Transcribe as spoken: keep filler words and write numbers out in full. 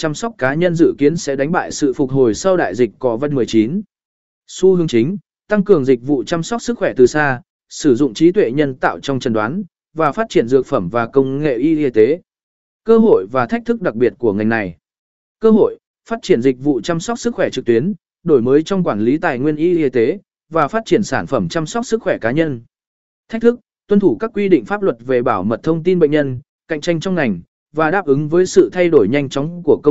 chăm sóc cá nhân dự kiến sẽ đánh bại sự phục hồi sau đại dịch covid mười chín. Xu hướng chính, tăng cường dịch vụ chăm sóc sức khỏe từ xa, sử dụng trí tuệ nhân tạo trong chẩn đoán và phát triển dược phẩm và công nghệ y tế. Cơ hội và thách thức đặc biệt của ngành này. Cơ hội, phát triển dịch vụ chăm sóc sức khỏe trực tuyến, đổi mới trong quản lý tài nguyên y tế và phát triển sản phẩm chăm sóc sức khỏe cá nhân. Thách thức, tuân thủ các quy định pháp luật về bảo mật thông tin bệnh nhân, cạnh tranh trong ngành và đáp ứng với sự thay đổi nhanh chóng của công